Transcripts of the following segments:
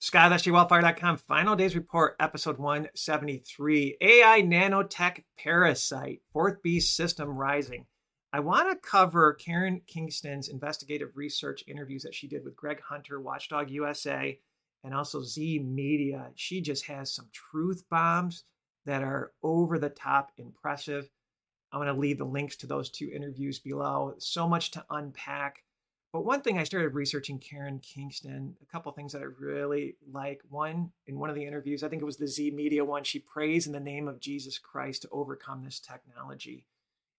Scott, SGWellfire.com, Final Days Report, Episode 173, AI Nanotech Parasite, 4th Beast System Rising. I want to cover Karen Kingston's investigative research interviews that she did with Greg Hunter, Watchdog USA, and also Z Media. She just has some truth bombs that are over the top impressive. I'm going to leave the links to those two interviews below. So much to unpack. But one thing I started researching Karen Kingston, a couple things that I really like. One, in one of the interviews, I think it was the Z Media one, she prays in the name of Jesus Christ to overcome this technology.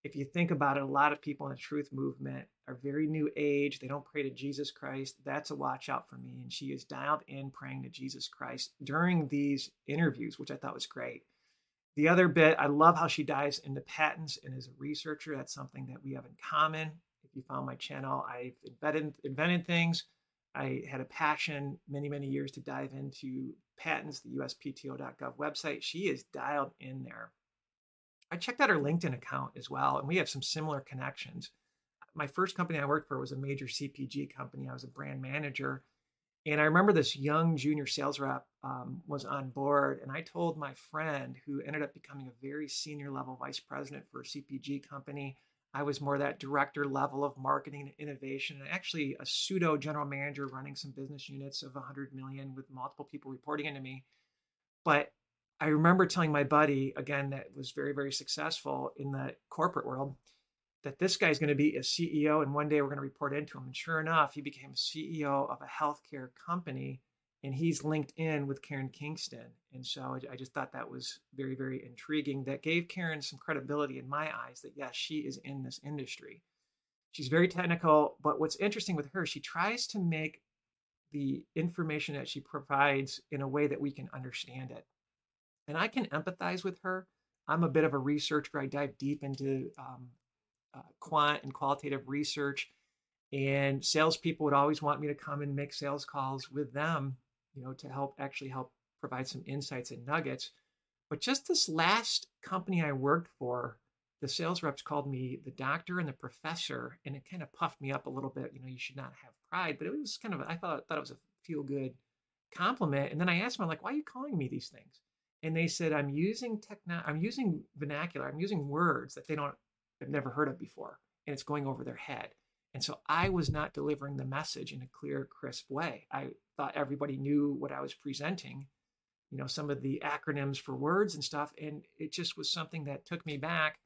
If you think about it, a lot of people in the truth movement are very new age. They don't pray to Jesus Christ. That's a watch out for me. And she is dialed in praying to Jesus Christ during these interviews, which I thought was great. The other bit, I love how she dives into patents, and as a researcher, that's something that we have in common. If you found my channel, I've invented things. I had a passion many, many years to dive into patents, the USPTO.gov website. She is dialed in there. I checked out her LinkedIn account as well, and we have some similar connections. My first company I worked for was a major CPG company. I was a brand manager. And I remember this young junior sales rep was on board, and I told my friend, who ended up becoming a very senior level vice president for a CPG company, I was more that director level of marketing and innovation, and actually a pseudo general manager running some business units of 100 million with multiple people reporting into me. But I remember telling my buddy, again, that was very, very successful in the corporate world, that this guy's going to be a CEO and one day we're going to report into him. And sure enough, he became CEO of a healthcare company, and he's linked in with Karen Kingston. And so I just thought that was very, very intriguing. That gave Karen some credibility in my eyes that, yes, she is in this industry. She's very technical, but what's interesting with her, she tries to make the information that she provides in a way that we can understand it. And I can empathize with her. I'm a bit of a researcher. I dive deep into quant and qualitative research. And salespeople would always want me to come and make sales calls with them, you know, to help provide some insights and nuggets. But just this last company I worked for, the sales reps called me the doctor and the professor, and it kind of puffed me up a little bit. You know, you should not have pride, but it was kind of, I thought it was a feel-good compliment. And then I asked them, I'm like, why are you calling me these things? And they said, I'm using vernacular. I'm using words that they've never heard of before, and it's going over their head. And so I was not delivering the message in a clear, crisp way. I thought everybody knew what I was presenting, you know, some of the acronyms for words and stuff. And it just was something that took me back.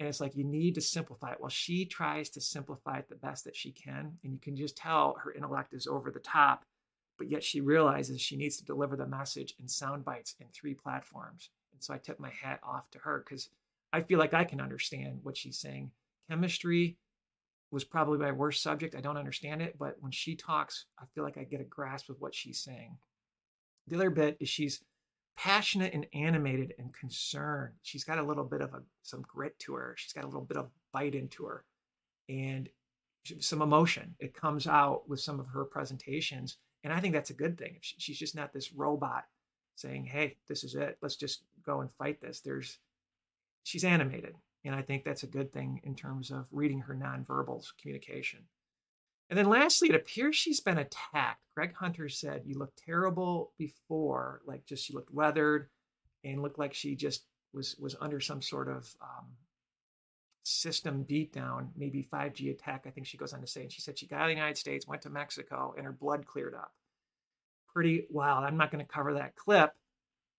And it's like, you need to simplify it. Well, she tries to simplify it the best that she can. And you can just tell her intellect is over the top. But yet she realizes she needs to deliver the message in sound bites in three platforms. And so I tip my hat off to her, because I feel like I can understand what she's saying. Chemistry was probably my worst subject. I don't understand it, but when she talks, I feel like I get a grasp of what she's saying. The other bit is she's passionate and animated and concerned. She's got a little bit of some grit to her. She's got a little bit of bite into her, and some emotion. It comes out with some of her presentations. And I think that's a good thing. She's just not this robot saying, hey, this is it, let's just go and fight this. She's animated. And I think that's a good thing in terms of reading her nonverbals communication. And then lastly, it appears she's been attacked. Greg Hunter said, you looked terrible before, like just she looked weathered and looked like she just was under some sort of system beatdown, maybe 5G attack, I think she goes on to say. And she said she got out of the United States, went to Mexico, and her blood cleared up. Pretty wild. I'm not going to cover that clip,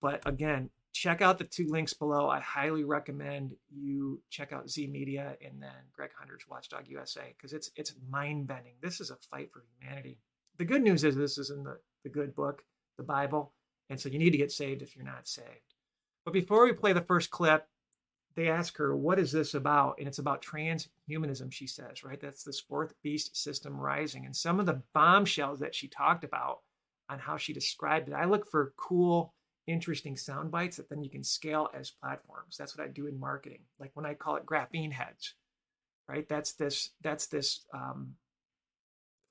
but again, check out the two links below. I highly recommend you check out Z Media and then Greg Hunter's Watchdog USA, because it's mind-bending. This is a fight for humanity. The good news is this is in the good book, the Bible, and so you need to get saved if you're not saved. But before we play the first clip, they ask her, what is this about? And it's about transhumanism, she says, right? That's this fourth beast system rising. And some of the bombshells that she talked about on how she described it. I look for cool, interesting sound bites that then you can scale as platforms. That's what I do in marketing. Like when I call it graphene heads, right? That's this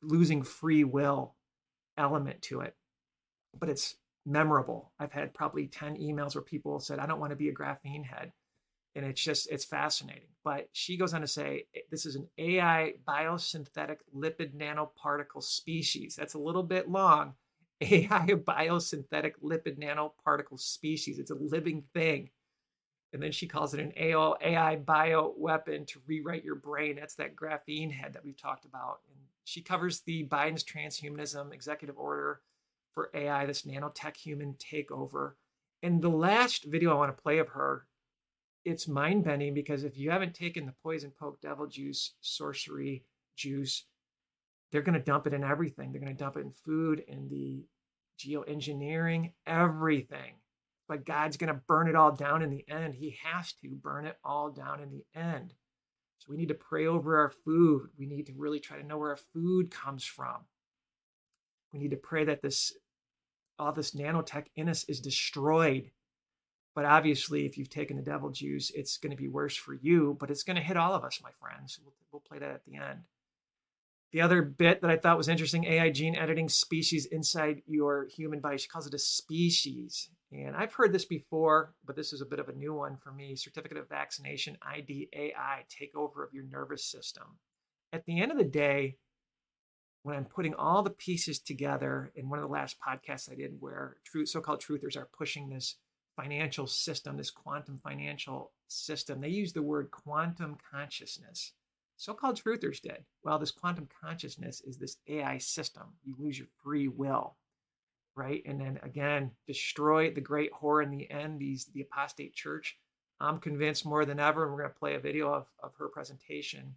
losing free will element to it, but it's memorable. I've had probably 10 emails where people said, I don't want to be a graphene head. And it's fascinating. But she goes on to say, this is an AI biosynthetic lipid nanoparticle species. That's a little bit long. AI a biosynthetic lipid nanoparticle species. It's a living thing. And then she calls it an AI bioweapon to rewrite your brain. That's that graphene head that we've talked about. And she covers the Biden's transhumanism executive order for AI, this nanotech human takeover. And the last video I want to play of her, it's mind-bending, because if you haven't taken the poison poke devil juice, sorcery juice, they're going to dump it in everything. They're going to dump it in food, in the geoengineering, everything. But God's going to burn it all down in the end. He has to burn it all down in the end. So we need to pray over our food. We need to really try to know where our food comes from. We need to pray that all this nanotech in us is destroyed. But obviously, if you've taken the devil juice, it's going to be worse for you, but it's going to hit all of us, my friends. We'll play that at the end. The other bit that I thought was interesting, AI gene editing species inside your human body. She calls it a species. And I've heard this before, but this is a bit of a new one for me. Certificate of Vaccination, IDAI, takeover of your nervous system. At the end of the day, when I'm putting all the pieces together, in one of the last podcasts I did where so-called truthers are pushing this financial system, this quantum financial system, they use the word quantum consciousness. So-called truthers did. Well, this quantum consciousness is this AI system. You lose your free will, right? And then again, destroy the great whore in the end, the apostate church. I'm convinced more than ever, and we're going to play a video of her presentation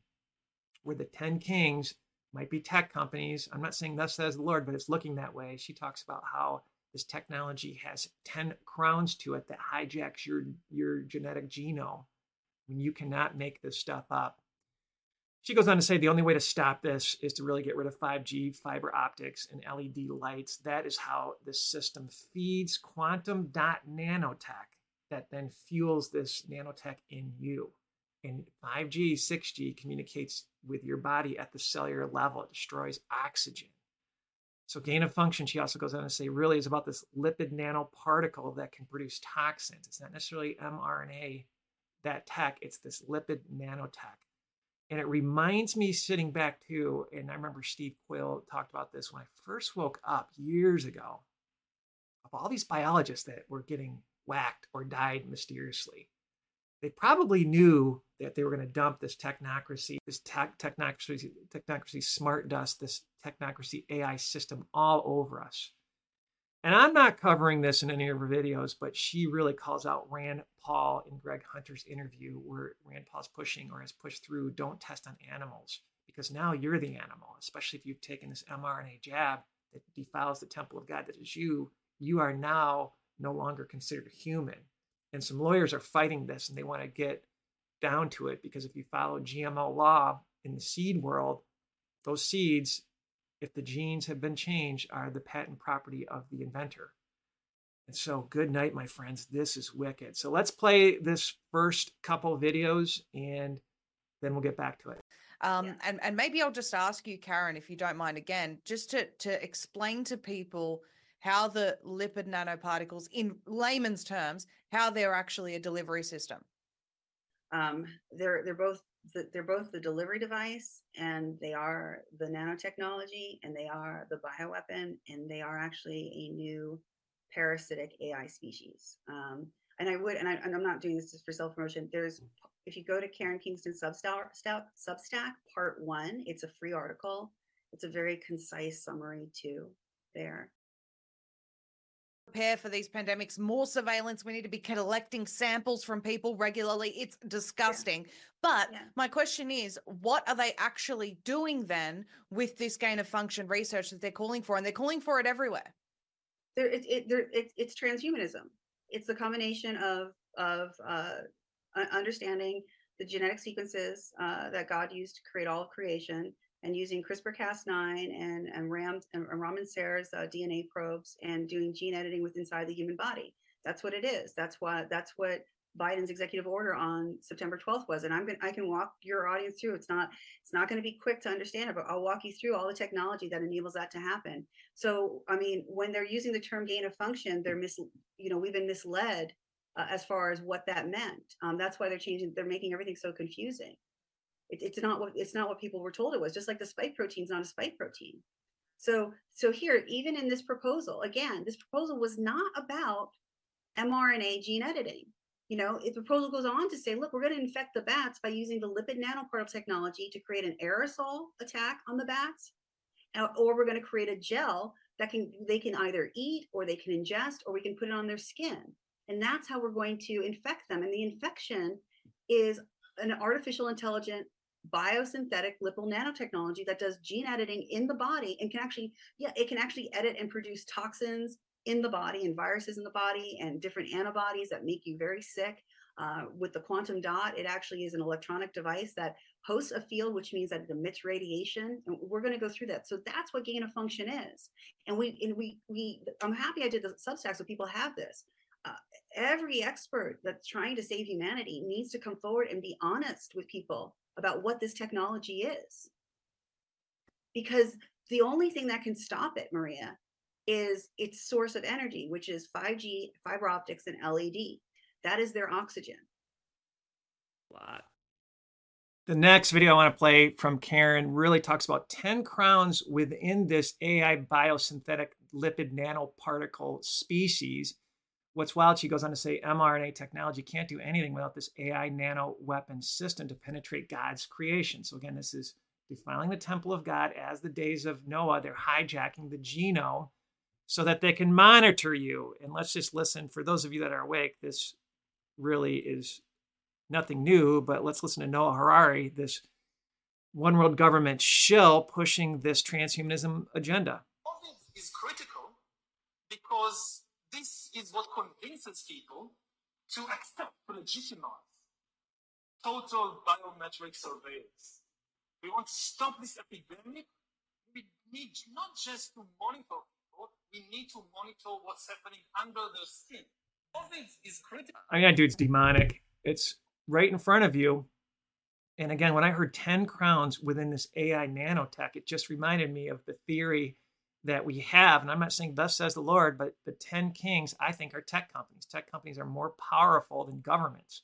where the 10 kings might be tech companies. I'm not saying thus says the Lord, but it's looking that way. She talks about how this technology has 10 crowns to it that hijacks your genetic genome. I mean, you cannot make this stuff up. She goes on to say the only way to stop this is to really get rid of 5G, fiber optics, and LED lights. That is how this system feeds quantum.nanotech that then fuels this nanotech in you. And 5G, 6G communicates with your body at the cellular level. It destroys oxygen. So gain of function, she also goes on to say, really is about this lipid nanoparticle that can produce toxins. It's not necessarily mRNA, that tech. It's this lipid nanotech. And it reminds me sitting back too, and I remember Steve Quill talked about this when I first woke up years ago, of all these biologists that were getting whacked or died mysteriously. They probably knew that they were going to dump this technocracy, technocracy smart dust, this technocracy AI system all over us. And I'm not covering this in any of her videos, but she really calls out Rand Paul in Greg Hunter's interview, where Rand Paul's pushing or has pushed through, don't test on animals, because now you're the animal, especially if you've taken this mRNA jab that defiles the temple of God that is you. You are now no longer considered human. And some lawyers are fighting this, and they want to get down to it, because if you follow GMO law in the seed world, those seeds, if the genes have been changed, are the patent property of the inventor. And so good night, my friends. This is wicked. So let's play this first couple videos, and then we'll get back to it. And maybe I'll just ask you, Karen, if you don't mind, again, just to explain to people how the lipid nanoparticles, in layman's terms, how they're actually a delivery system. They're both the delivery device, and they are the nanotechnology, and they are the bioweapon, and they are actually a new parasitic AI species. I'm not doing this just for self-promotion. If you go to Karen Kingston Substack Part 1, it's a free article. It's a very concise summary too there. Prepare for these pandemics, more surveillance. We need to be collecting samples from people regularly. It's disgusting. Yeah. But yeah. My question is, what are they actually doing then with this gain of function research that they're calling for? And they're calling for it everywhere. It's transhumanism. It's the combination of understanding the genetic sequences that God used to create all of creation, and using CRISPR-Cas9 and Raman Ser's DNA probes, and doing gene editing with inside the human body. That's what it is. That's what Biden's executive order on September 12th was. And I can walk your audience through. It's not going to be quick to understand it, but I'll walk you through all the technology that enables that to happen. So, I mean, when they're using the term gain of function, we've been misled as far as what that meant. That's why they're making everything so confusing. It's not what people were told it was, just like the spike protein is not a spike protein. So here, even in this proposal, again, this proposal was not about mRNA gene editing. You know, if the proposal goes on to say, look, we're going to infect the bats by using the lipid nanoparticle technology to create an aerosol attack on the bats, or we're going to create a gel that they can either eat or they can ingest, or we can put it on their skin. And that's how we're going to infect them. And the infection is an artificial intelligent biosynthetic lipid nanotechnology that does gene editing in the body and can actually, it can actually edit and produce toxins in the body and viruses in the body and different antibodies that make you very sick. With the quantum dot, it actually is an electronic device that hosts a field, which means that it emits radiation. And we're going to go through that. So that's what gain of function is. And I'm happy I did the Substack so people have this. Every expert that's trying to save humanity needs to come forward and be honest with people about what this technology is. Because the only thing that can stop it, Maria, is its source of energy, which is 5G, fiber optics, and LED. That is their oxygen. The next video I want to play from Karen really talks about 10 crowns within this AI biosynthetic lipid nanoparticle species. What's wild, she goes on to say, mRNA technology can't do anything without this AI nano weapon system to penetrate God's creation. So again, this is defiling the temple of God as the days of Noah. They're hijacking the genome so that they can monitor you. And let's just listen. For those of you that are awake, this really is nothing new, but let's listen to Noah Harari, this one world government shill pushing this transhumanism agenda. All this is critical because this is what convinces people to accept, to legitimize total biometric surveillance. We want to stop this epidemic. We need not just to monitor people, we need to monitor what's happening under their skin. COVID is critical. I mean, that dude's demonic. It's right in front of you. And again, when I heard 10 crowns within this AI nanotech, it just reminded me of the theory that we have, and I'm not saying thus says the Lord, but the 10 kings, I think, are tech companies. Tech companies are more powerful than governments.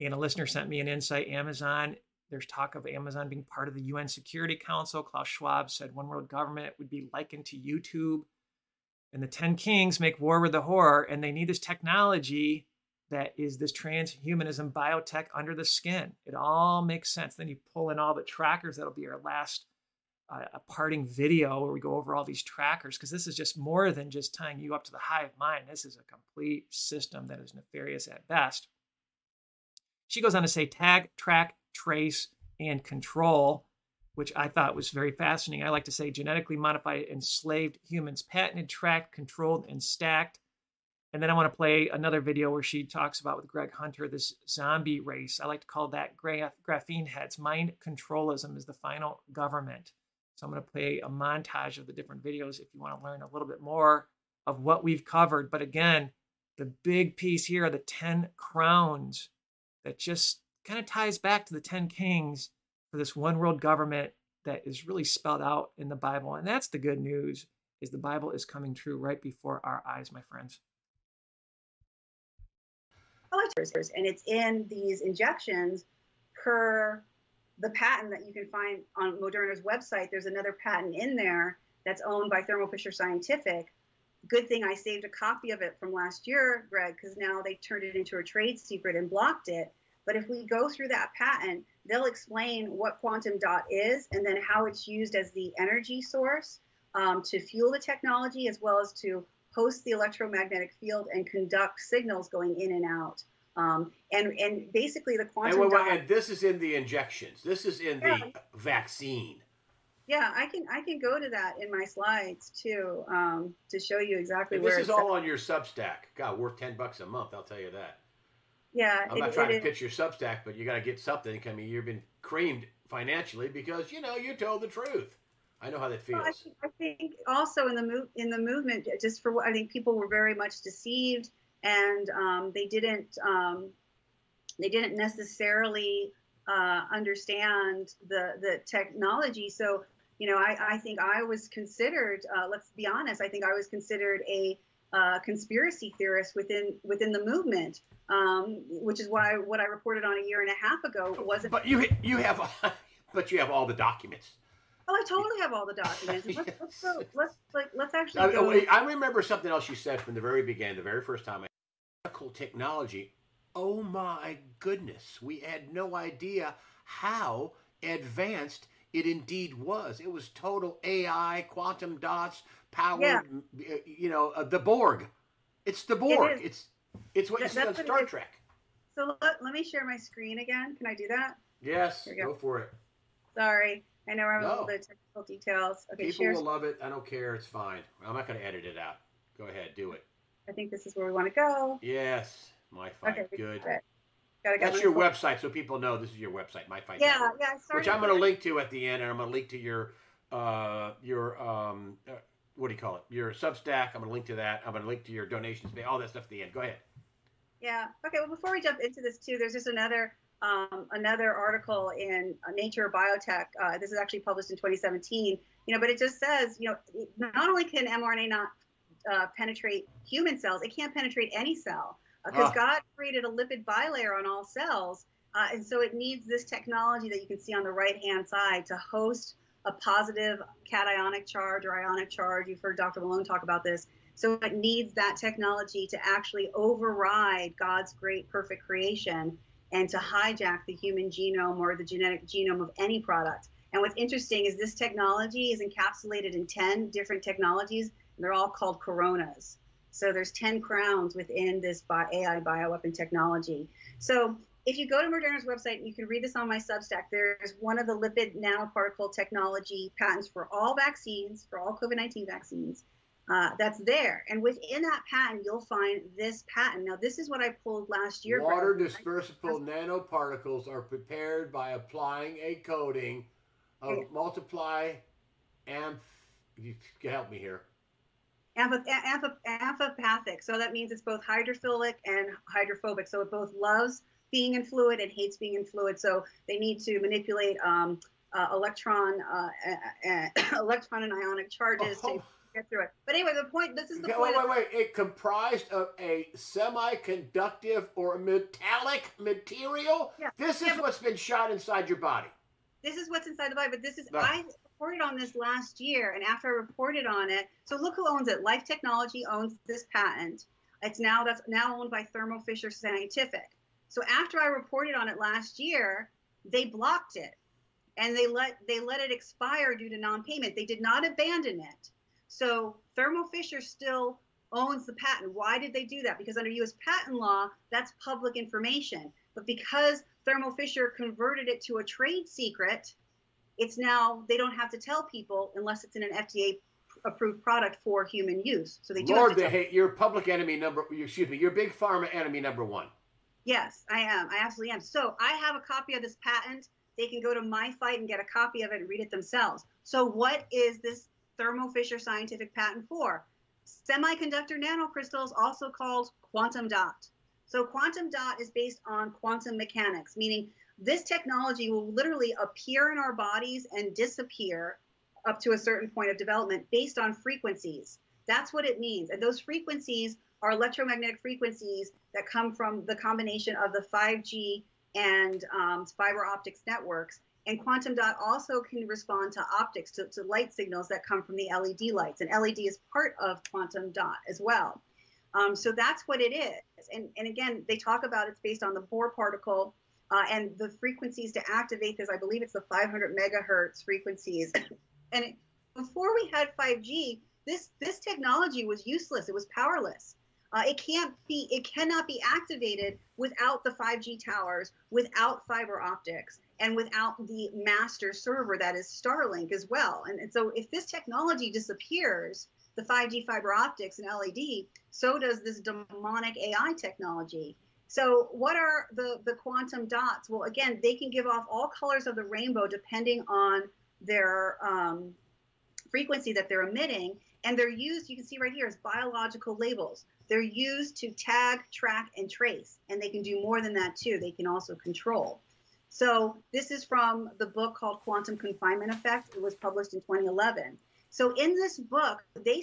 And a listener sent me an insight, Amazon. There's talk of Amazon being part of the UN Security Council. Klaus Schwab said one world government would be likened to YouTube. And the 10 kings make war with the horror, and they need this technology that is this transhumanism biotech under the skin. It all makes sense. Then you pull in all the trackers. That'll be our last a parting video where we go over all these trackers, because this is just more than just tying you up to the hive mind. This is a complete system that is nefarious at best. She goes on to say tag, track, trace, and control, which I thought was very fascinating. I like to say genetically modified enslaved humans patented, tracked, controlled, and stacked. And then I want to play another video where she talks about with Greg Hunter, this zombie race. I like to call that graphene heads. Mind controlism is the final government. So I'm going to play a montage of the different videos if you want to learn a little bit more of what we've covered. But again, the big piece here are the 10 crowns that just kind of ties back to the 10 kings for this one world government that is really spelled out in the Bible. And that's the good news, is the Bible is coming true right before our eyes, my friends. And it's in these injections per the patent that you can find on Moderna's website. There's another patent in there that's owned by Thermo Fisher Scientific. Good thing I saved a copy of it from last year, Greg, because now they turned it into a trade secret and blocked it. But if we go through that patent, they'll explain what quantum dot is and then how it's used as the energy source to fuel the technology, as well as to host the electromagnetic field and conduct signals going in and out. And basically the quantum dot, and this is in the injections. This is in the vaccine. Yeah, I can go to that in my slides too, to show you exactly where. This is all on your Substack. God, worth $10 a month, I'll tell you that. Yeah. I'm not trying to pitch your Substack, but you got to get something. I mean, you've been creamed financially because, you know, you told the truth. I know how that feels. Well, I think also in the movement, just for what I think, people were very much deceived. And they didn't necessarily understand the technology. So, you know, I think I was considered, let's be honest, I think I was considered a conspiracy theorist within the movement, which is why what I reported on a year and a half ago wasn't. But you have all the documents. Well, I totally have all the documents. Let's actually. I remember something else you said from the very beginning, the very first time. Medical technology. Oh my goodness, we had no idea how advanced it indeed was. It was total AI, quantum dots, powered. Yeah. You know, the Borg. It's the Borg. It's what you said on Star Trek. So let me share my screen again. Can I do that? Yes, go for it. Sorry. I know I'm all the technical details. Okay, people will love it. I don't care. It's fine. I'm not going to edit it out. Go ahead. Do it. I think this is where we want to go. Yes. My Fight. Okay, good. That's your website, so people know this is your website, My Fight. Yeah, Network, yeah. Which I'm going to link to at the end, and I'm going to link to your what do you call it? Your Substack. I'm going to link to that. I'm going to link to your donations, all that stuff at the end. Go ahead. Yeah. Okay. Well, before we jump into this too, there's just another article in Nature Biotech. This is actually published in 2017. You know, but it just says, you know, not only can mRNA not penetrate human cells, it can't penetrate any cell. Because God created a lipid bilayer on all cells, and so it needs this technology that you can see on the right-hand side to host a positive cationic charge or ionic charge. You've heard Dr. Malone talk about this. So it needs that technology to actually override God's great perfect creation and to hijack the human genome or the genetic genome of any product. And what's interesting is this technology is encapsulated in 10 different technologies, and they're all called coronas. So there's 10 crowns within this AI bioweapon technology. So if you go to Moderna's website, and you can read this on my Substack, there's one of the lipid nanoparticle technology patents for all vaccines, for all COVID-19 vaccines, that's there. And within that patent, you'll find this patent. Now, this is what I pulled last year. Water dispersible nanoparticles are prepared by applying a coating of amphipathic. So that means it's both hydrophilic and hydrophobic. So it both loves being in fluid and hates being in fluid. So they need to manipulate electron and ionic charges to get through it. But anyway, the point. It comprised of a semiconductive or metallic material. Yeah. This is what's been shot inside your body. This is what's inside the body, but this is reported on this last year, and after I reported on it, so look who owns it. Life Technology owns this patent. It's now owned by Thermo Fisher Scientific. So after I reported on it last year, they blocked it, and they let it expire due to non-payment. They did not abandon it. So Thermo Fisher still owns the patent. Why did they do that? Because under U.S. patent law, that's public information. But because Thermo Fisher converted it to a trade secret, it's now they don't have to tell people unless it's in an FDA-approved product for human use. So they do. Lord, they hate your public enemy number. Excuse me, your big pharma enemy number one. Yes, I am. I absolutely am. So I have a copy of this patent. They can go to My Fight and get a copy of it and read it themselves. So what is this Thermo Fisher Scientific patent for? Semiconductor nanocrystals, also called quantum dot. So quantum dot is based on quantum mechanics, meaning this technology will literally appear in our bodies and disappear up to a certain point of development based on frequencies. That's what it means. And those frequencies are electromagnetic frequencies that come from the combination of the 5G and fiber optics networks. And quantum dot also can respond to optics, to light signals that come from the LED lights. And LED is part of quantum dot as well. So that's what it is. And again, they talk about it's based on the Bohr particle. And the frequencies to activate this, I believe it's the 500 megahertz frequencies. And before we had 5G, this technology was useless. It was powerless. It cannot be activated without the 5G towers, without fiber optics, and without the master server that is Starlink as well. And so if this technology disappears, the 5G fiber optics and LED, so does this demonic AI technology. So what are the quantum dots? Well, again, they can give off all colors of the rainbow depending on their frequency that they're emitting. And they're used, you can see right here, as biological labels. They're used to tag, track, and trace. And they can do more than that, too. They can also control. So this is from the book called Quantum Confinement Effect. It was published in 2011. So in this book, they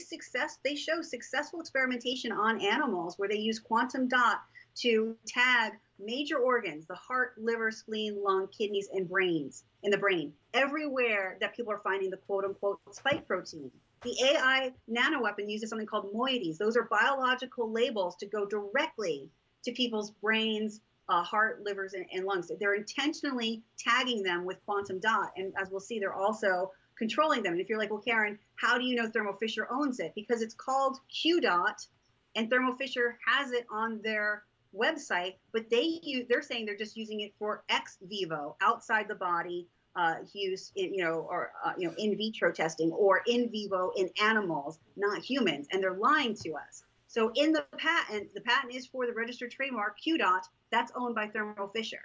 show successful experimentation on animals where they use quantum dot to tag major organs, the heart, liver, spleen, lung, kidneys, and brains, in the brain, everywhere that people are finding the quote-unquote spike protein. The AI nanoweapon uses something called moieties. Those are biological labels to go directly to people's brains, heart, livers, and lungs. They're intentionally tagging them with quantum dot. And as we'll see, they're also controlling them. And if you're like, well, Karen, how do you know Thermo Fisher owns it? Because it's called QDOT, and Thermo Fisher has it on their website, but they're saying they're just using it for ex vivo, outside the body use, or in vitro testing, or in vivo in animals, not humans, and they're lying to us. So in the patent is for the registered trademark QDOT, that's owned by Thermo Fisher.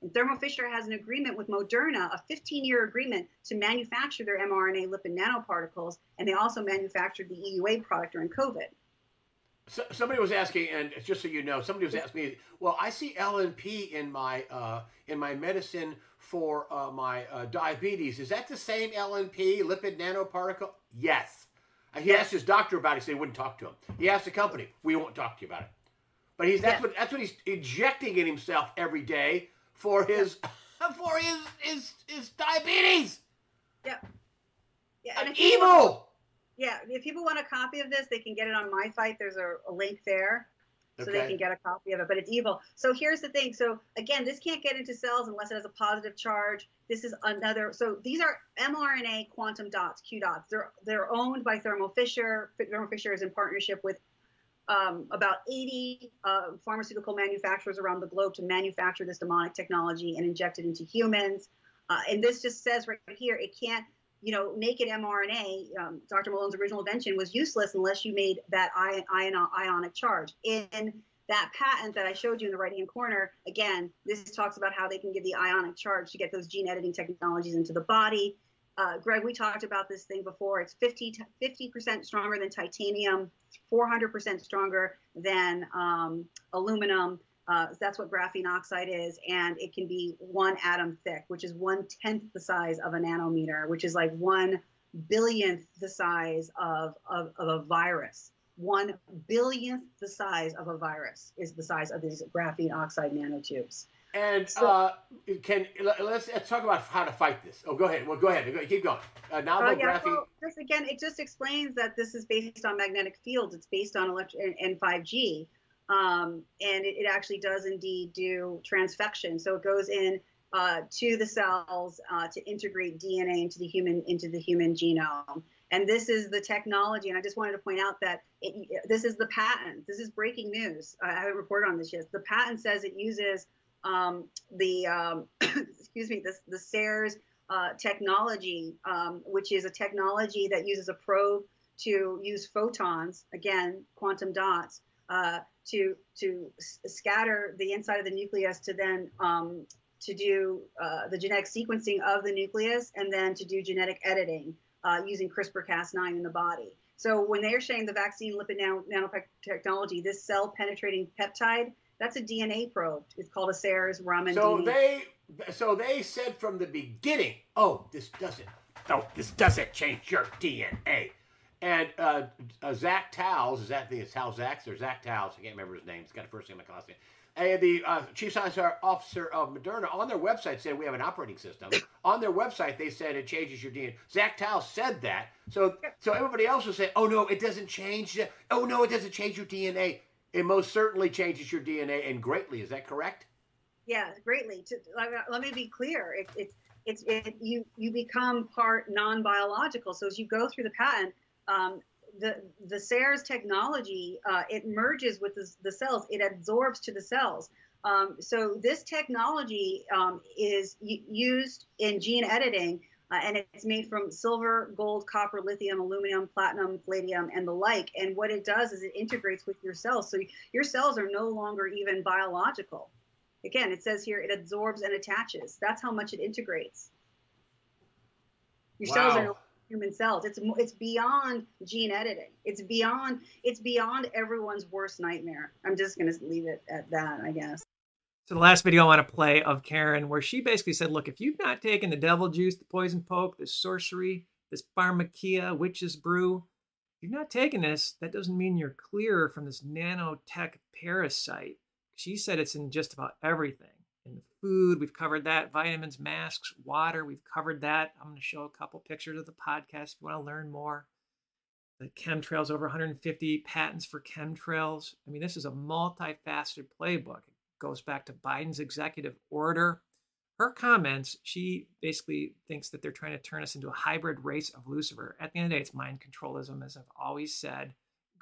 And Thermo Fisher has an agreement with Moderna, a 15-year agreement to manufacture their mRNA lipid nanoparticles, and they also manufactured the EUA product during COVID. So, somebody was asking, and just so you know, somebody was asking me, well, I see LNP in my medicine for my diabetes. Is that the same LNP, lipid nanoparticle? Yes. He asked his doctor about it, so he wouldn't talk to him. He asked the company, we won't talk to you about it. But that's what he's injecting in himself every day for his for his diabetes. Yep. Yeah. And evil. Yeah, if people want a copy of this, they can get it on My Fight. There's a link there, so they can get a copy of it, but it's evil. So here's the thing. So again, this can't get into cells unless it has a positive charge. This is another, so these are mRNA quantum dots, QDOTs. They're owned by Thermo Fisher. Thermo Fisher is in partnership with about 80 pharmaceutical manufacturers around the globe to manufacture this demonic technology and inject it into humans. And this just says right here, it can't, naked mRNA, Dr. Malone's original invention was useless unless you made that ionic charge. In that patent that I showed you in the right-hand corner, again, this talks about how they can give the ionic charge to get those gene editing technologies into the body. Greg, we talked about this thing before. It's 50% stronger than titanium, 400% stronger than aluminum. That's what graphene oxide is, and it can be 1 atom thick, which is 1/10 the size of a nanometer, which is like 1 billionth the size of a virus. 1 billionth the size of a virus is the size of these graphene oxide nanotubes. And so, let's talk about how to fight this. Oh, go ahead. Well, go ahead. Keep going. Graphene. Well, this again, it just explains that this is based on magnetic fields. It's based on and 5G. And it actually does indeed do transfection. So it goes in to the cells to integrate DNA into the human genome. And this is the technology. And I just wanted to point out that this is the patent. This is breaking news. I haven't reported on this yet. The patent says it uses the SARS technology, which is a technology that uses a probe to use photons, again, quantum dots, to scatter the inside of the nucleus to then to do the genetic sequencing of the nucleus and then to do genetic editing using CRISPR-Cas9 in the body. So when they're saying the vaccine lipid nanotechnology, this cell-penetrating peptide, that's a DNA probe. It's called a SARS Raman DNA. So they said from the beginning, this doesn't change your DNA. And Zach Towles, Zach Towles, I can't remember his name. It's got a first name and a last name. And the chief science officer of Moderna on their website said we have an operating system. On their website, they said it changes your DNA. Zach Towles said that. So everybody else was saying, oh, no, it doesn't change. Oh, no, it doesn't change your DNA. It most certainly changes your DNA and greatly. Is that correct? Yeah, greatly. Let me be clear. You become part non-biological. So as you go through the patent, the SARS technology, it merges with the cells. It absorbs to the cells. So this technology is used in gene editing, and it's made from silver, gold, copper, lithium, aluminum, platinum, palladium, and the like. And what it does is it integrates with your cells. So your cells are no longer even biological. Again, it says here it absorbs and attaches. That's how much it integrates. Your cells are no human cells. It's beyond gene editing. It's beyond everyone's worst nightmare. I'm just going to leave it at that, I guess. So the last video I want to play of Karen, where she basically said, look, if you've not taken the devil juice, the poison poke, the sorcery, this pharmakia, witch's brew, if you've not taken this, that doesn't mean you're clear from this nanotech parasite. She said it's in just about everything. In the food, we've covered that. Vitamins, masks, water, we've covered that. I'm going to show a couple pictures of the podcast if you want to learn more. The chemtrails, over 150 patents for chemtrails. I mean, this is a multifaceted playbook. It goes back to Biden's executive order. Her comments, she basically thinks that they're trying to turn us into a hybrid race of Lucifer. At the end of the day, it's mind controlism, as I've always said.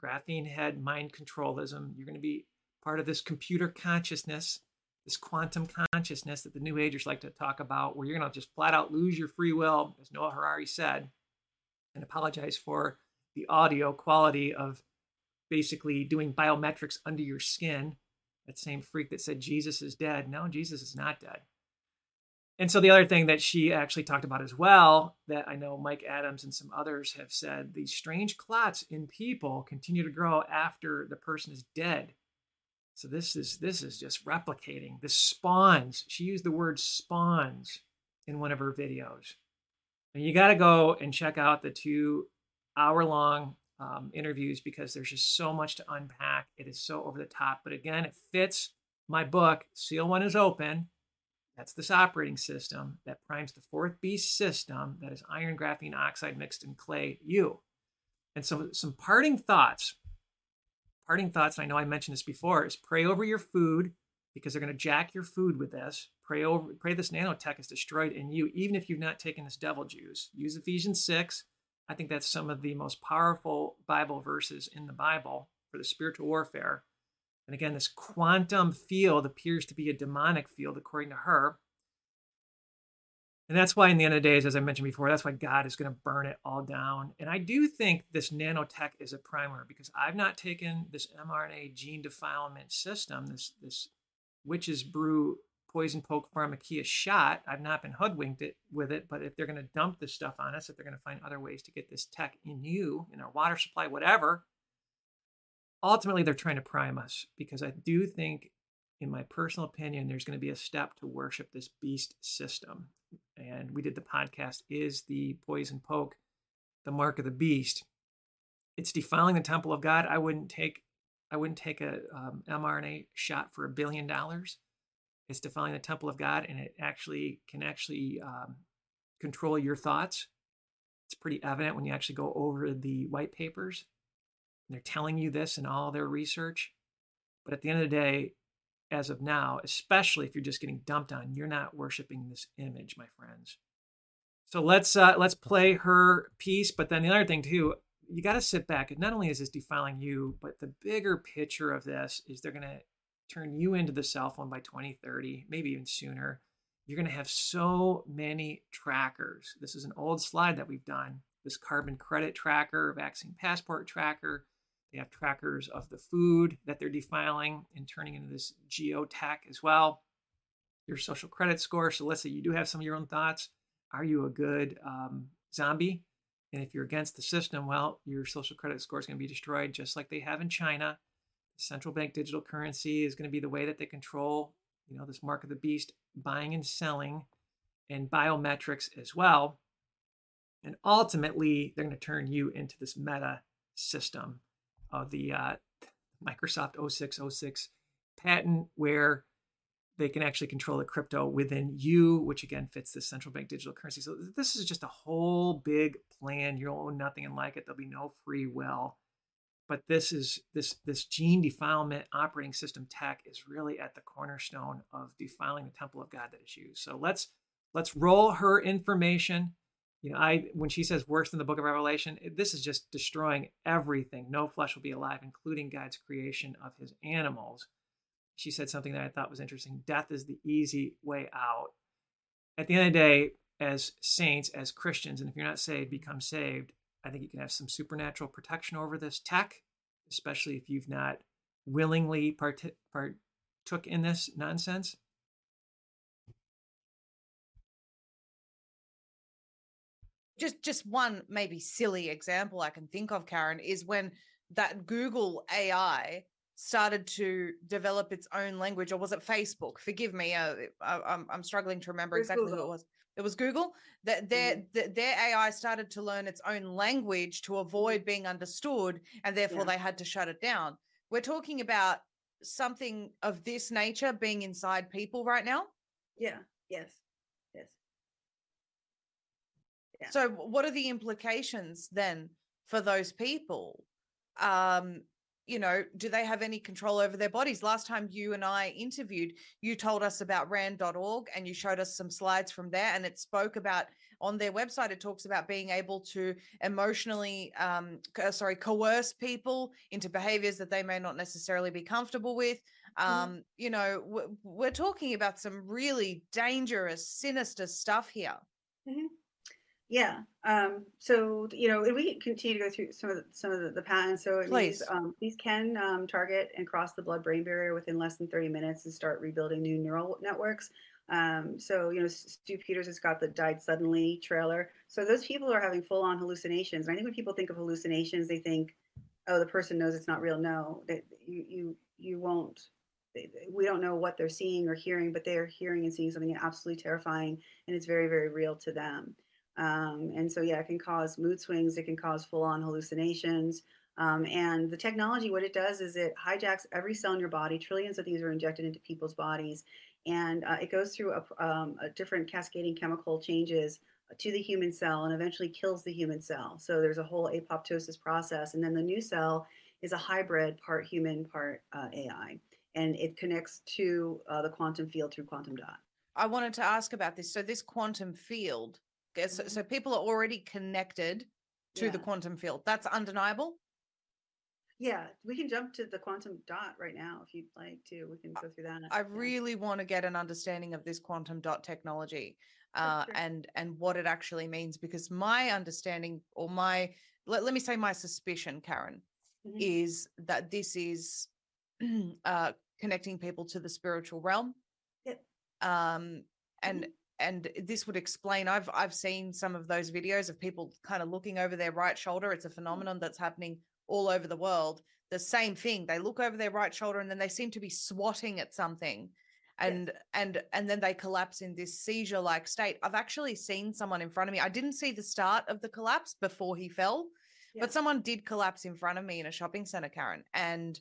Graphene head, mind controlism. You're going to be part of this computer consciousness, this quantum consciousness that the New Agers like to talk about, where you're going to just flat out lose your free will, as Noah Harari said, and apologize for the audio quality of basically doing biometrics under your skin. That same freak that said Jesus is dead. No, Jesus is not dead. And so the other thing that she actually talked about as well, that I know Mike Adams and some others have said, these strange clots in people continue to grow after the person is dead. So this is just replicating. This spawns. She used the word spawns in one of her videos. And you got to go and check out the 2-hour-long interviews, because there's just so much to unpack. It is so over the top. But again, it fits my book, Seal One is Open. That's this operating system that primes the fourth beast system, that is iron, graphene oxide mixed in clay U. And so some parting thoughts, and I know I mentioned this before, is pray over your food, because they're going to jack your food with this. Pray this nanotech is destroyed in you, even if you've not taken this devil juice. Use Ephesians 6. I think that's some of the most powerful Bible verses in the Bible for the spiritual warfare. And again, this quantum field appears to be a demonic field, according to her. And that's why in the end of the days, as I mentioned before, that's why God is going to burn it all down. And I do think this nanotech is a primer, because I've not taken this mRNA gene defilement system, this witch's brew poison poke pharmakia shot. I've not been hoodwinked with it, but if they're going to dump this stuff on us, if they're going to find other ways to get this tech in you, in our water supply, whatever, ultimately, they're trying to prime us, because I do think, in my personal opinion, there's going to be a step to worship this beast system. And we did the podcast, Is the Poison Poke the Mark of the Beast? It's defiling the temple of God. I wouldn't take a mRNA shot for $1 billion. It's defiling the temple of God, and it actually can control your thoughts. It's pretty evident when you actually go over the white papers. They're telling you this in all their research. But at the end of the day, as of now, especially if you're just getting dumped on, you're not worshiping this image, my friends. So let's play her piece. But then the other thing too, you got to sit back. And not only is this defiling you, but the bigger picture of this is they're going to turn you into the cell phone by 2030, maybe even sooner. You're going to have so many trackers. This is an old slide that we've done. This carbon credit tracker, vaccine passport tracker. They have trackers of the food that they're defiling and turning into this geotech as well. Your social credit score. So let's say you do have some of your own thoughts. Are you a good zombie? And if you're against the system, well, your social credit score is going to be destroyed, just like they have in China. Central bank digital currency is going to be the way that they control, this mark of the beast, buying and selling, and biometrics as well. And ultimately, they're going to turn you into this meta system of the Microsoft 0606 patent, where they can actually control the crypto within you, which again fits the central bank digital currency. So this is just a whole big plan. You'll own nothing and like it. There'll be no free will. But this is this gene defilement operating system tech is really at the cornerstone of defiling the temple of God that is you. So let's roll her information. When she says worse than the book of Revelation, this is just destroying everything. No flesh will be alive, including God's creation of his animals. She said something that I thought was interesting. Death is the easy way out. At the end of the day, as saints, as Christians, and if you're not saved, become saved. I think you can have some supernatural protection over this tech, especially if you've not willingly partook in this nonsense. Just one maybe silly example I can think of, Karen, is when that Google AI started to develop its own language, or was it Facebook? Forgive me, I'm struggling to remember exactly who it was. It was Google. That their AI started to learn its own language to avoid being understood, and therefore they had to shut it down. We're talking about something of this nature being inside people right now? Yeah. Yes. Yeah. So what are the implications then for those people? You know, do they have any control over their bodies? Last time you and I interviewed, you told us about rand.org and you showed us some slides from there, and it spoke about, on their website, it talks about being able to emotionally, coerce people into behaviors that they may not necessarily be comfortable with. You know, we're talking about some really dangerous, sinister stuff here. Mm-hmm. Yeah. So, you know, if we continue to go through some of the patents, so it means, these can target and cross the blood-brain barrier within less than 30 minutes and start rebuilding new neural networks. So, you know, Stu Peters has got the Died Suddenly trailer. So those people are having full-on hallucinations. And I think when people think of hallucinations, they think, oh, the person knows it's not real. No, that you won't. We don't know what they're seeing or hearing, but they are hearing and seeing something absolutely terrifying, and it's very, very real to them. And so, yeah, it can cause mood swings. It can cause full-on hallucinations. And the technology, what it does is it hijacks every cell in your body. Trillions of these are injected into people's bodies. And it goes through a different cascading chemical changes to the human cell and eventually kills the human cell. So there's a whole apoptosis process. And then the new cell is a hybrid, part human, part AI. And it connects to the quantum field through quantum dot. I wanted to ask about this. So this quantum field, so people are already connected to the quantum field. That's undeniable. Yeah, we can jump to the quantum dot right now if you'd like to. We can go through that. I really want to get an understanding of this quantum dot technology and what it actually means, because my understanding, or my, let me say my suspicion, Karen, is that this is connecting people to the spiritual realm. Yep. And this would explain, I've seen some of those videos of people kind of looking over their right shoulder. It's a phenomenon that's happening all over the world. The same thing, they look over their right shoulder and then they seem to be swatting at something, and and then they collapse in this seizure like state. I've actually seen someone in front of me. I didn't see the start of the collapse before he fell, but someone did collapse in front of me in a shopping center, Karen, and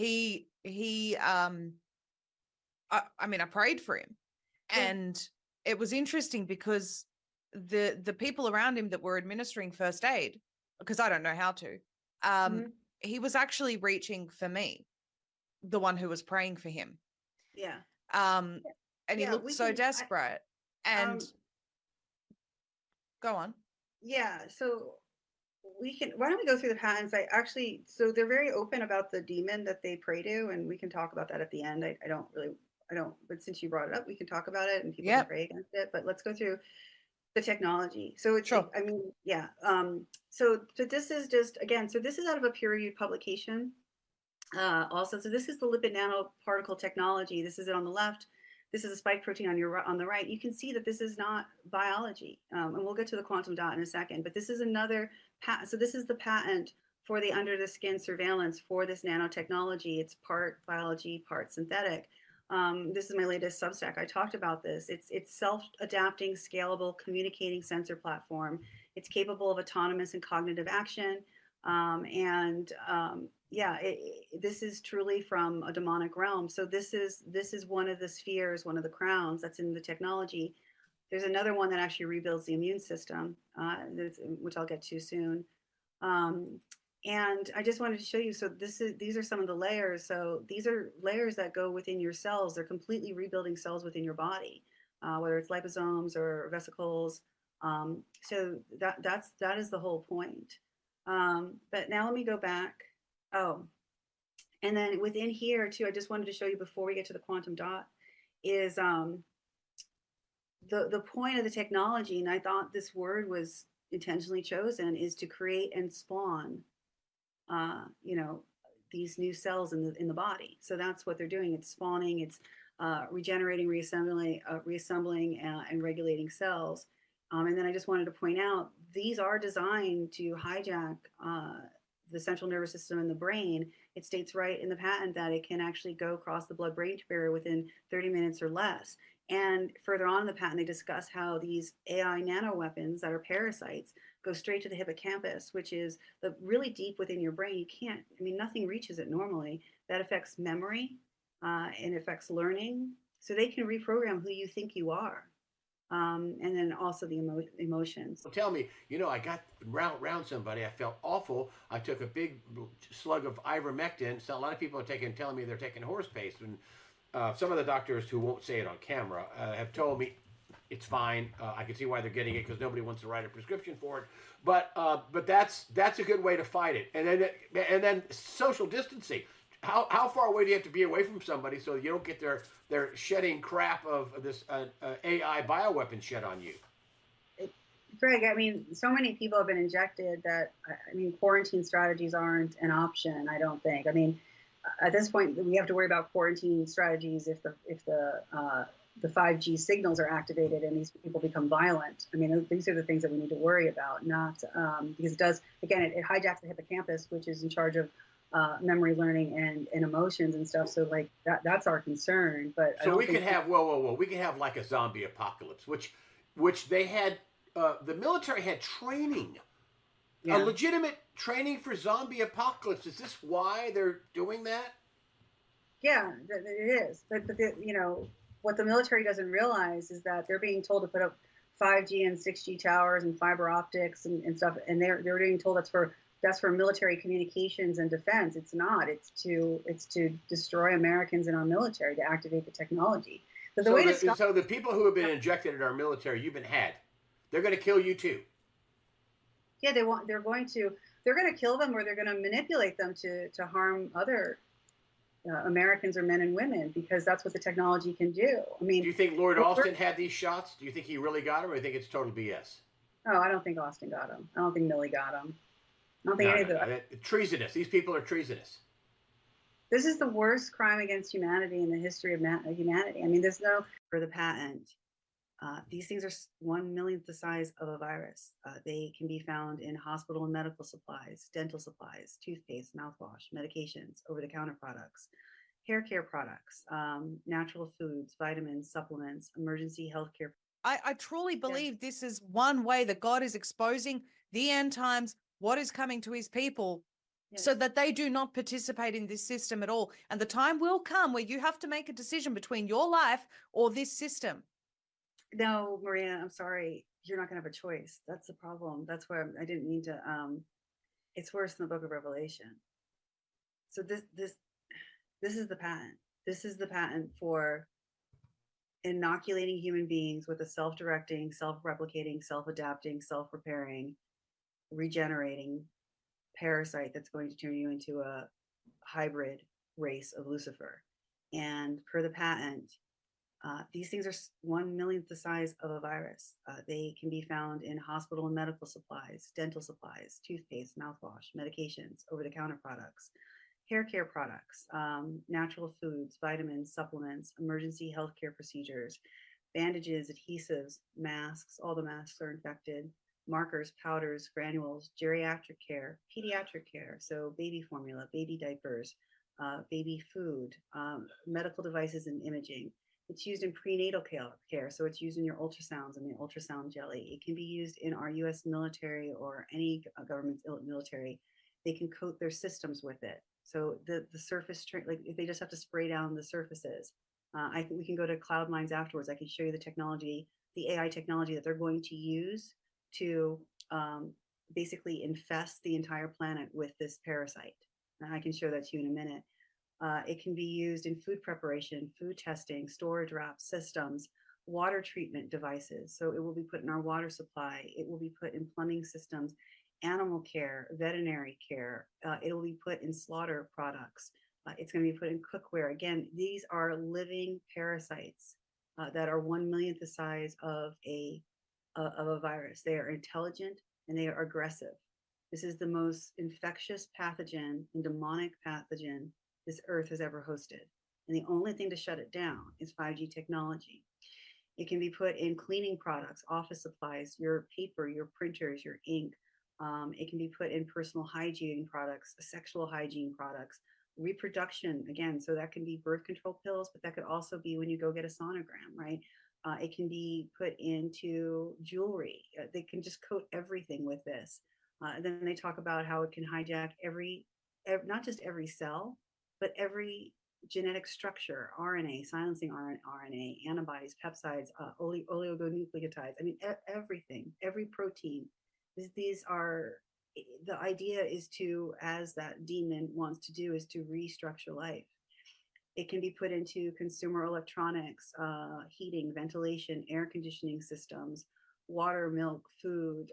I prayed for him, and it was interesting because the people around him that were administering first aid, because I don't know how to, he was actually reaching for me, the one who was praying for him. And he looked so desperate. Go on. Yeah. So why don't we go through the patents? So they're very open about the demon that they pray to, and we can talk about that at the end. But since you brought it up, we can talk about it, and people can pray against it, but let's go through the technology. So it's so this is just, again, so this is out of a peer-reviewed publication. Also, so this is the lipid nanoparticle technology. This is it on the left. This is a spike protein on the right. You can see that this is not biology, and we'll get to the quantum dot in a second. But this is another patent. So this is the patent for the under the skin surveillance for this nanotechnology. It's part biology, part synthetic. This is my latest Substack. I talked about this. It's self-adapting, scalable, communicating sensor platform. It's capable of autonomous and cognitive action. This is truly from a demonic realm. So this is one of the spheres, one of the crowns that's in the technology. There's another one that actually rebuilds the immune system, which I'll get to soon. And I just wanted to show you, so these are some of the layers. So these are layers that go within your cells. They're completely rebuilding cells within your body, whether it's liposomes or vesicles. So that is the whole point. But now let me go back. Oh, and then within here too, I just wanted to show you before we get to the quantum dot is the point of the technology. And I thought this word was intentionally chosen, is to create and spawn these new cells in the body. So that's what they're doing. It's spawning, it's regenerating, reassembling, and regulating cells. And then I just wanted to point out, these are designed to hijack the central nervous system and the brain. It states right in the patent that it can actually go across the blood-brain barrier within 30 minutes or less. And further on in the patent, they discuss how these AI nanoweapons that are parasites go straight to the hippocampus, which is the really deep within your brain. You can't, I mean, nothing reaches it normally. That affects memory and affects learning. So they can reprogram who you think you are. And then also the emotions. Well, tell me, you know, I got around somebody, I felt awful. I took a big slug of ivermectin. So a lot of people are telling me they're taking horse paste. And some of the doctors who won't say it on camera have told me it's fine. I can see why they're getting it because nobody wants to write a prescription for it. But that's a good way to fight it. And then social distancing. How far away do you have to be away from somebody so you don't get their shedding crap of this AI bioweapon shed on you? Greg, I mean, so many people have been injected that, I mean, quarantine strategies aren't an option, I don't think. I mean, at this point, we have to worry about quarantine strategies if the 5G signals are activated and these people become violent. I mean, these are the things that we need to worry about, not because it does, again, it hijacks the hippocampus, which is in charge of memory, learning, and emotions and stuff. So, like, that's our concern. But so we could have we could have like a zombie apocalypse, which they had the military had training, a legitimate training for zombie apocalypse. Is this why they're doing that? Yeah, it is. But you know what the military doesn't realize is that they're being told to put up 5G and 6G towers and fiber optics and stuff, and they're being told that's for military communications and defense. It's not. It's to destroy Americans and our military, to activate the technology. So the people who have been injected in our military, you've been had. They're going to kill you too. Yeah, they're going to kill them, or they're going to manipulate them to harm other Americans or men and women, because that's what the technology can do. I mean, do you think Lord Austin had these shots? Do you think he really got them, or do you think it's total BS? Oh, I don't think Austin got them. I don't think Milley got them. I don't think any of that. Treasonous. These people are treasonous. This is the worst crime against humanity in the history of humanity. I mean, there's no... For the patent, these things are 1 millionth the size of a virus. They can be found in hospital and medical supplies, dental supplies, toothpaste, mouthwash, medications, over-the-counter products, hair care products, natural foods, vitamins, supplements, emergency health care. I truly believe this is one way that God is exposing the end times, what is coming to his people, so that they do not participate in this system at all. And the time will come where you have to make a decision between your life or this system. No, Maria, I'm sorry. You're not going to have a choice. That's the problem. That's where I didn't mean to. It's worse than the book of Revelation. So this is the patent. This is the patent for inoculating human beings with a self-directing, self-replicating, self-adapting, self-repairing, regenerating parasite that's going to turn you into a hybrid race of Lucifer. And per the patent, these things are 1 millionth the size of a virus. They can be found in hospital and medical supplies, dental supplies, toothpaste, mouthwash, medications, over-the-counter products, hair care products, natural foods, vitamins, supplements, emergency healthcare procedures, bandages, adhesives, masks. All the masks are infected. Markers, powders, granules, geriatric care, pediatric care, so baby formula, baby diapers, baby food, medical devices and imaging. It's used in prenatal care, so it's used in your ultrasounds and the ultrasound jelly. It can be used in our U.S. military or any government's military. They can coat their systems with it. So the surface, like if they just have to spray down the surfaces. I think we can go to Cloud Mines afterwards. I can show you the technology, the AI technology that they're going to use to basically infest the entire planet with this parasite. And I can show that to you in a minute. It can be used in food preparation, food testing, storage wrap systems, water treatment devices. So it will be put in our water supply. It will be put in plumbing systems, animal care, veterinary care. It will be put in slaughter products. It's going to be put in cookware. Again, these are living parasites that are 1 millionth the size of a virus. They are intelligent and they are aggressive. This is the most infectious pathogen and demonic pathogen this earth has ever hosted. And the only thing to shut it down is 5G technology. It can be put in cleaning products, office supplies, your paper, your printers, your ink. It can be put in personal hygiene products, sexual hygiene products, reproduction, again, so that can be birth control pills, but that could also be when you go get a sonogram, right? It can be put into jewelry. They can just coat everything with this. Then they talk about how it can hijack not just every cell, but every genetic structure, RNA, silencing RNA, antibodies, pepsides, oligonucleotides. I mean, everything, every protein. These are, the idea is to, as that demon wants to do, is to restructure life. It can be put into consumer electronics, heating, ventilation, air conditioning systems, water, milk, food,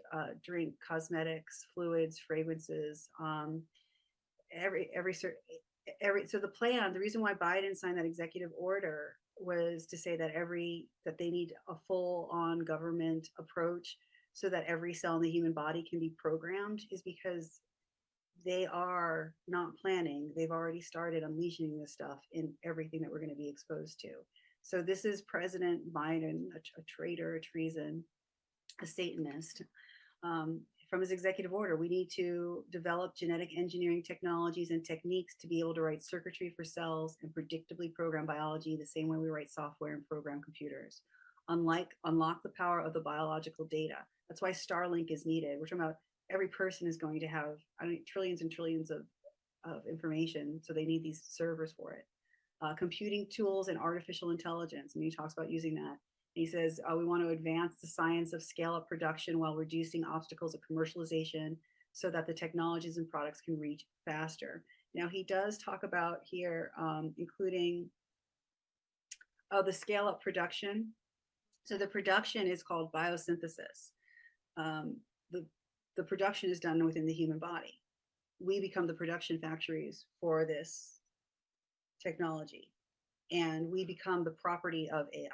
drink, cosmetics, fluids, fragrances, so the plan, the reason why Biden signed that executive order was to say that that they need a full on government approach so that every cell in the human body can be programmed, is because they are not planning. They've already started unleashing this stuff in everything that we're going to be exposed to. So this is President Biden, a traitor, a treason, a Satanist. From his executive order, we need to develop genetic engineering technologies and techniques to be able to write circuitry for cells and predictably program biology the same way we write software and program computers. Unlock the power of the biological data. That's why Starlink is needed. We're talking about every person is going to have trillions and trillions of information, so they need these servers for it. Computing tools and artificial intelligence. And he talks about using that. He says, we want to advance the science of scale-up production while reducing obstacles of commercialization so that the technologies and products can reach faster. Now, he does talk about here, including the scale-up production. So the production is called biosynthesis. The production is done within the human body. We become the production factories for this technology, and we become the property of AI.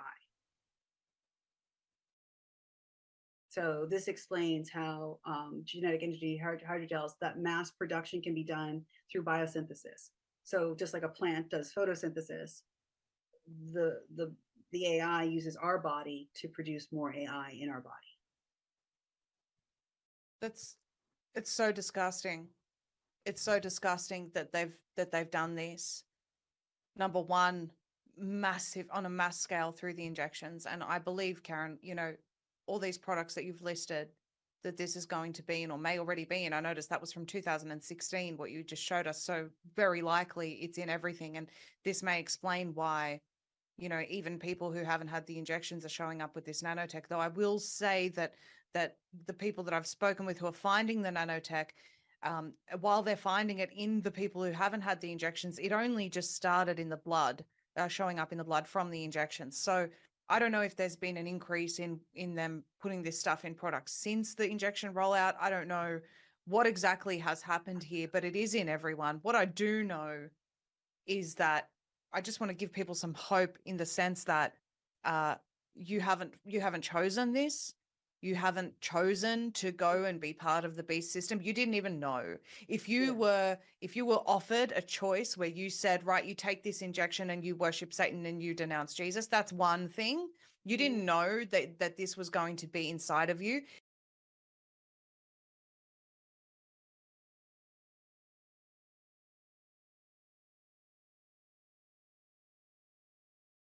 So this explains how genetic engineering hydrogels, that mass production can be done through biosynthesis. So just like a plant does photosynthesis, the AI uses our body to produce more AI in our body. It's so disgusting. It's so disgusting that they've done this. Number one, massive, on a mass scale through the injections. And I believe, Karen, all these products that you've listed that this is going to be in or may already be in. I noticed that was from 2016, what you just showed us. So very likely it's in everything. And this may explain why, even people who haven't had the injections are showing up with this nanotech. Though I will say that the people that I've spoken with who are finding the nanotech, while they're finding it in the people who haven't had the injections, it only just started in the blood, showing up in the blood from the injections. So I don't know if there's been an increase in them putting this stuff in products since the injection rollout. I don't know what exactly has happened here, but it is in everyone. What I do know is that I just want to give people some hope in the sense that you haven't chosen this. You haven't chosen to go and be part of the beast system. You didn't even know. If you were offered a choice where you said, right, you take this injection and you worship Satan and you denounce Jesus, that's one thing. You didn't know that this was going to be inside of you.